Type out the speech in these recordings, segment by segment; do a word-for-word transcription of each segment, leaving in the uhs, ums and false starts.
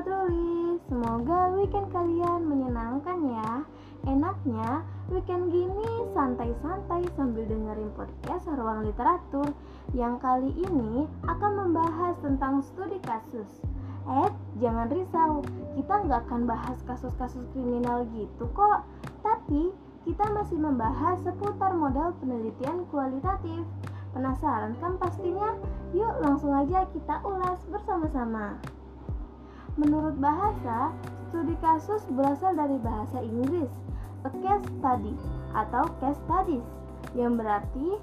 Sobat Rulis, semoga weekend kalian menyenangkan ya. Enaknya weekend gini santai-santai sambil dengerin podcast Ruang Literatur yang kali ini akan membahas tentang studi kasus. Eh, jangan risau, kita nggak akan bahas kasus-kasus kriminal gitu kok. Tapi kita masih membahas seputar modal penelitian kualitatif. Penasaran kan pastinya? Yuk langsung aja kita ulas bersama-sama. Menurut bahasa, studi kasus berasal dari bahasa Inggris a case study atau case studies, yang berarti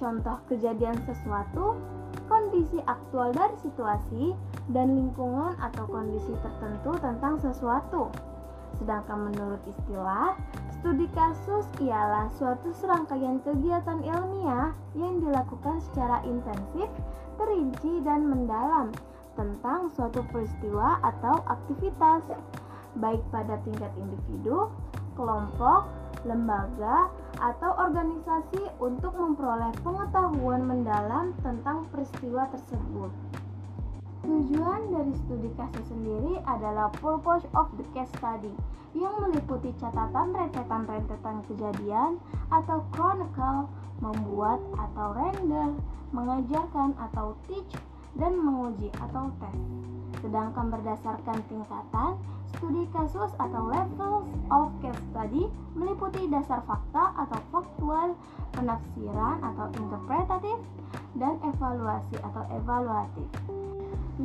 contoh kejadian sesuatu, kondisi aktual dari situasi, dan lingkungan atau kondisi tertentu tentang sesuatu. Sedangkan menurut istilah, studi kasus ialah suatu serangkaian kegiatan ilmiah yang dilakukan secara intensif, terinci, dan mendalam tentang suatu peristiwa atau aktivitas, baik pada tingkat individu, kelompok, lembaga, atau organisasi untuk memperoleh pengetahuan mendalam tentang peristiwa tersebut. Tujuan dari studi kasus sendiri adalah purpose of the case study, yang meliputi catatan rentetan-rentetan kejadian atau chronicle, membuat atau render, mengajarkan atau teach, dan menguji atau tes. Sedangkan berdasarkan tingkatan, studi kasus atau levels of case study meliputi dasar fakta atau faktual, penafsiran atau interpretatif, dan evaluasi atau evaluatif.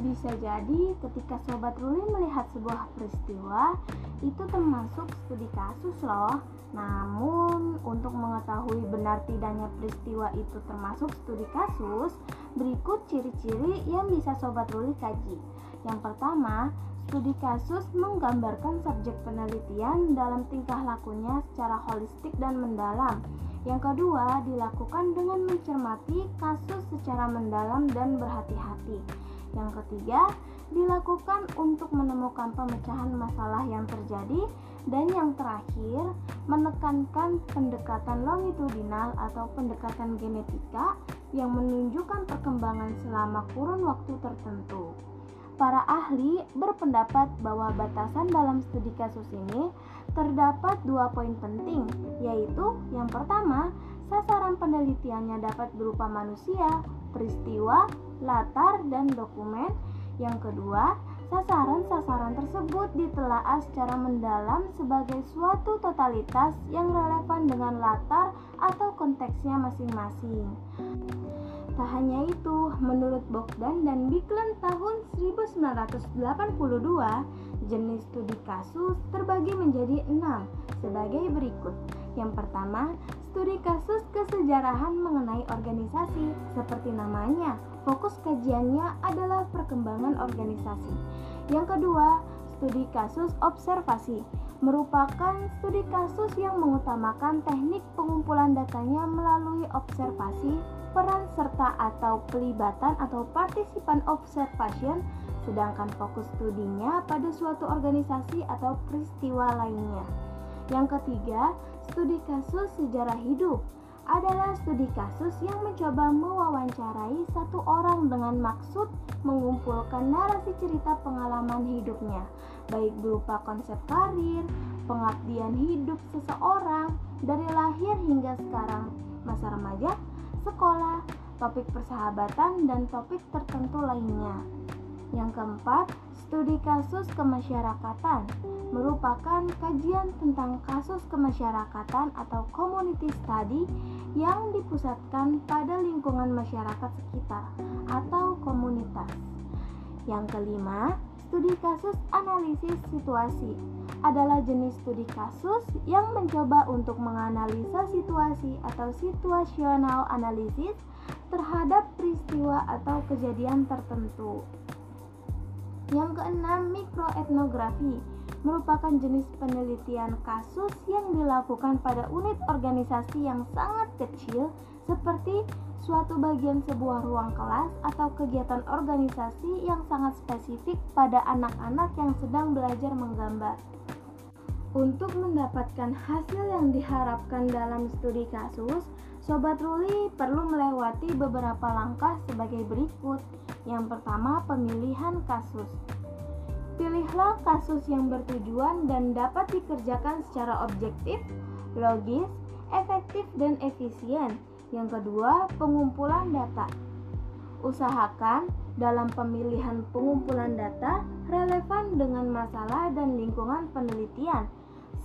Bisa jadi ketika Sobat Ruli melihat sebuah peristiwa, itu termasuk studi kasus loh. Namun untuk mengetahui benar tidaknya peristiwa itu termasuk studi kasus, berikut ciri-ciri yang bisa Sobat Ruli kaji. Yang pertama, studi kasus menggambarkan subjek penelitian dalam tingkah lakunya secara holistik dan mendalam. Yang kedua, dilakukan dengan mencermati kasus secara mendalam dan berhati-hati. Yang ketiga, dilakukan untuk menemukan pemecahan masalah yang terjadi. Dan yang terakhir, menekankan pendekatan longitudinal atau pendekatan genetika yang menunjukkan perkembangan selama kurun waktu tertentu. Para ahli berpendapat bahwa batasan dalam studi kasus ini terdapat dua poin penting, yaitu yang pertama, sasaran penelitiannya dapat berupa manusia, peristiwa, latar, dan dokumen. Yang kedua, sasaran-sasaran tersebut ditelaah secara mendalam sebagai suatu totalitas yang relevan dengan latar atau konteksnya masing-masing. Tak hanya itu, menurut Bogdan dan Biklen tahun seribu sembilan ratus delapan puluh dua, jenis studi kasus terbagi menjadi enam sebagai berikut. Yang pertama, studi kasus kesejarahan mengenai organisasi. Seperti namanya, fokus kajiannya adalah perkembangan organisasi. Yang kedua, studi kasus observasi merupakan studi kasus yang mengutamakan teknik pengumpulan datanya melalui observasi, peran serta atau pelibatan atau partisipan observation, sedangkan fokus studinya pada suatu organisasi atau peristiwa lainnya. Yang ketiga, studi kasus sejarah hidup adalah studi kasus yang mencoba mewawancarai satu orang dengan maksud mengumpulkan narasi cerita pengalaman hidupnya, baik berupa konsep karir, pengabdian hidup seseorang dari lahir hingga sekarang, masa remaja, sekolah, topik persahabatan, dan topik tertentu lainnya. Yang keempat, studi kasus kemasyarakatan merupakan kajian tentang kasus kemasyarakatan atau community study yang dipusatkan pada lingkungan masyarakat sekitar atau komunitas. Yang kelima, studi kasus analisis situasi adalah jenis studi kasus yang mencoba untuk menganalisa situasi atau situational analysis terhadap peristiwa atau kejadian tertentu. Yang keenam, mikroetnografi merupakan jenis penelitian kasus yang dilakukan pada unit organisasi yang sangat kecil, seperti suatu bagian sebuah ruang kelas atau kegiatan organisasi yang sangat spesifik pada anak-anak yang sedang belajar menggambar. Untuk mendapatkan hasil yang diharapkan dalam studi kasus, Sobat Ruli perlu melewati beberapa langkah sebagai berikut. Yang pertama, pemilihan kasus. Pilihlah kasus yang bertujuan dan dapat dikerjakan secara objektif, logis, efektif, dan efisien. Yang kedua, pengumpulan data. Usahakan dalam pemilihan pengumpulan data relevan dengan masalah dan lingkungan penelitian,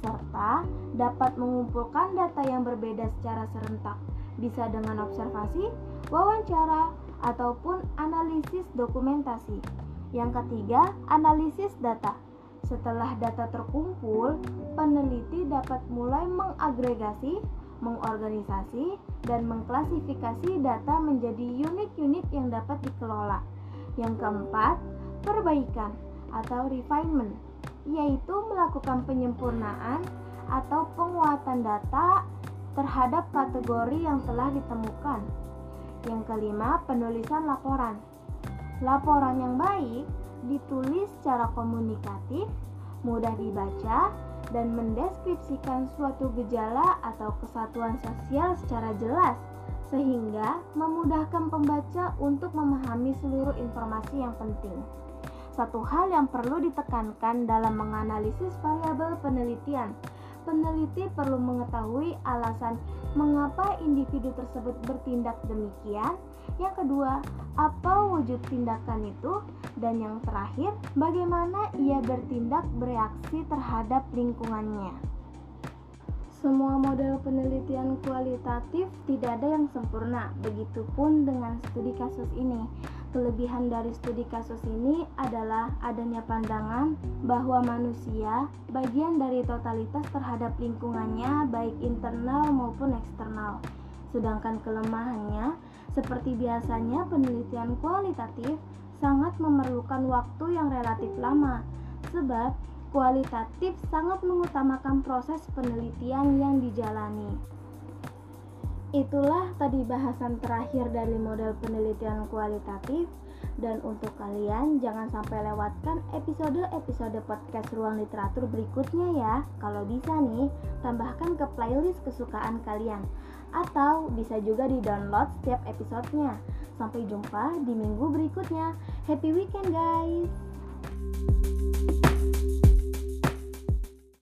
serta dapat mengumpulkan data yang berbeda secara serentak, bisa dengan observasi, wawancara, ataupun analisis dokumentasi. Yang ketiga, analisis data. Setelah data terkumpul, peneliti dapat mulai mengagregasi, mengorganisasi, dan mengklasifikasi data menjadi unit-unit yang dapat dikelola. Yang keempat, perbaikan atau refinement, yaitu melakukan penyempurnaan atau penguatan data terhadap kategori yang telah ditemukan. Yang kelima, penulisan laporan. Laporan yang baik ditulis secara komunikatif, mudah dibaca, dan mendeskripsikan suatu gejala atau kesatuan sosial secara jelas, sehingga memudahkan pembaca untuk memahami seluruh informasi yang penting. Satu hal yang perlu ditekankan dalam menganalisis variabel penelitian, peneliti perlu mengetahui alasan mengapa individu tersebut bertindak demikian. Yang kedua, apa wujud tindakan itu? Dan yang terakhir, bagaimana ia bertindak bereaksi terhadap lingkungannya. Semua model penelitian kualitatif tidak ada yang sempurna, begitupun dengan studi kasus ini. Kelebihan dari studi kasus ini adalah adanya pandangan bahwa manusia bagian dari totalitas terhadap lingkungannya, baik internal maupun eksternal. Sedangkan kelemahannya, seperti biasanya penelitian kualitatif sangat memerlukan waktu yang relatif lama, sebab kualitatif sangat mengutamakan proses penelitian yang dijalani. Itulah tadi bahasan terakhir dari model penelitian kualitatif, dan untuk kalian jangan sampai lewatkan episode-episode podcast Ruang Literatur berikutnya ya. Kalau bisa nih, tambahkan ke playlist kesukaan kalian, atau bisa juga di-download setiap episodenya. Sampai jumpa di minggu berikutnya. Happy weekend guys!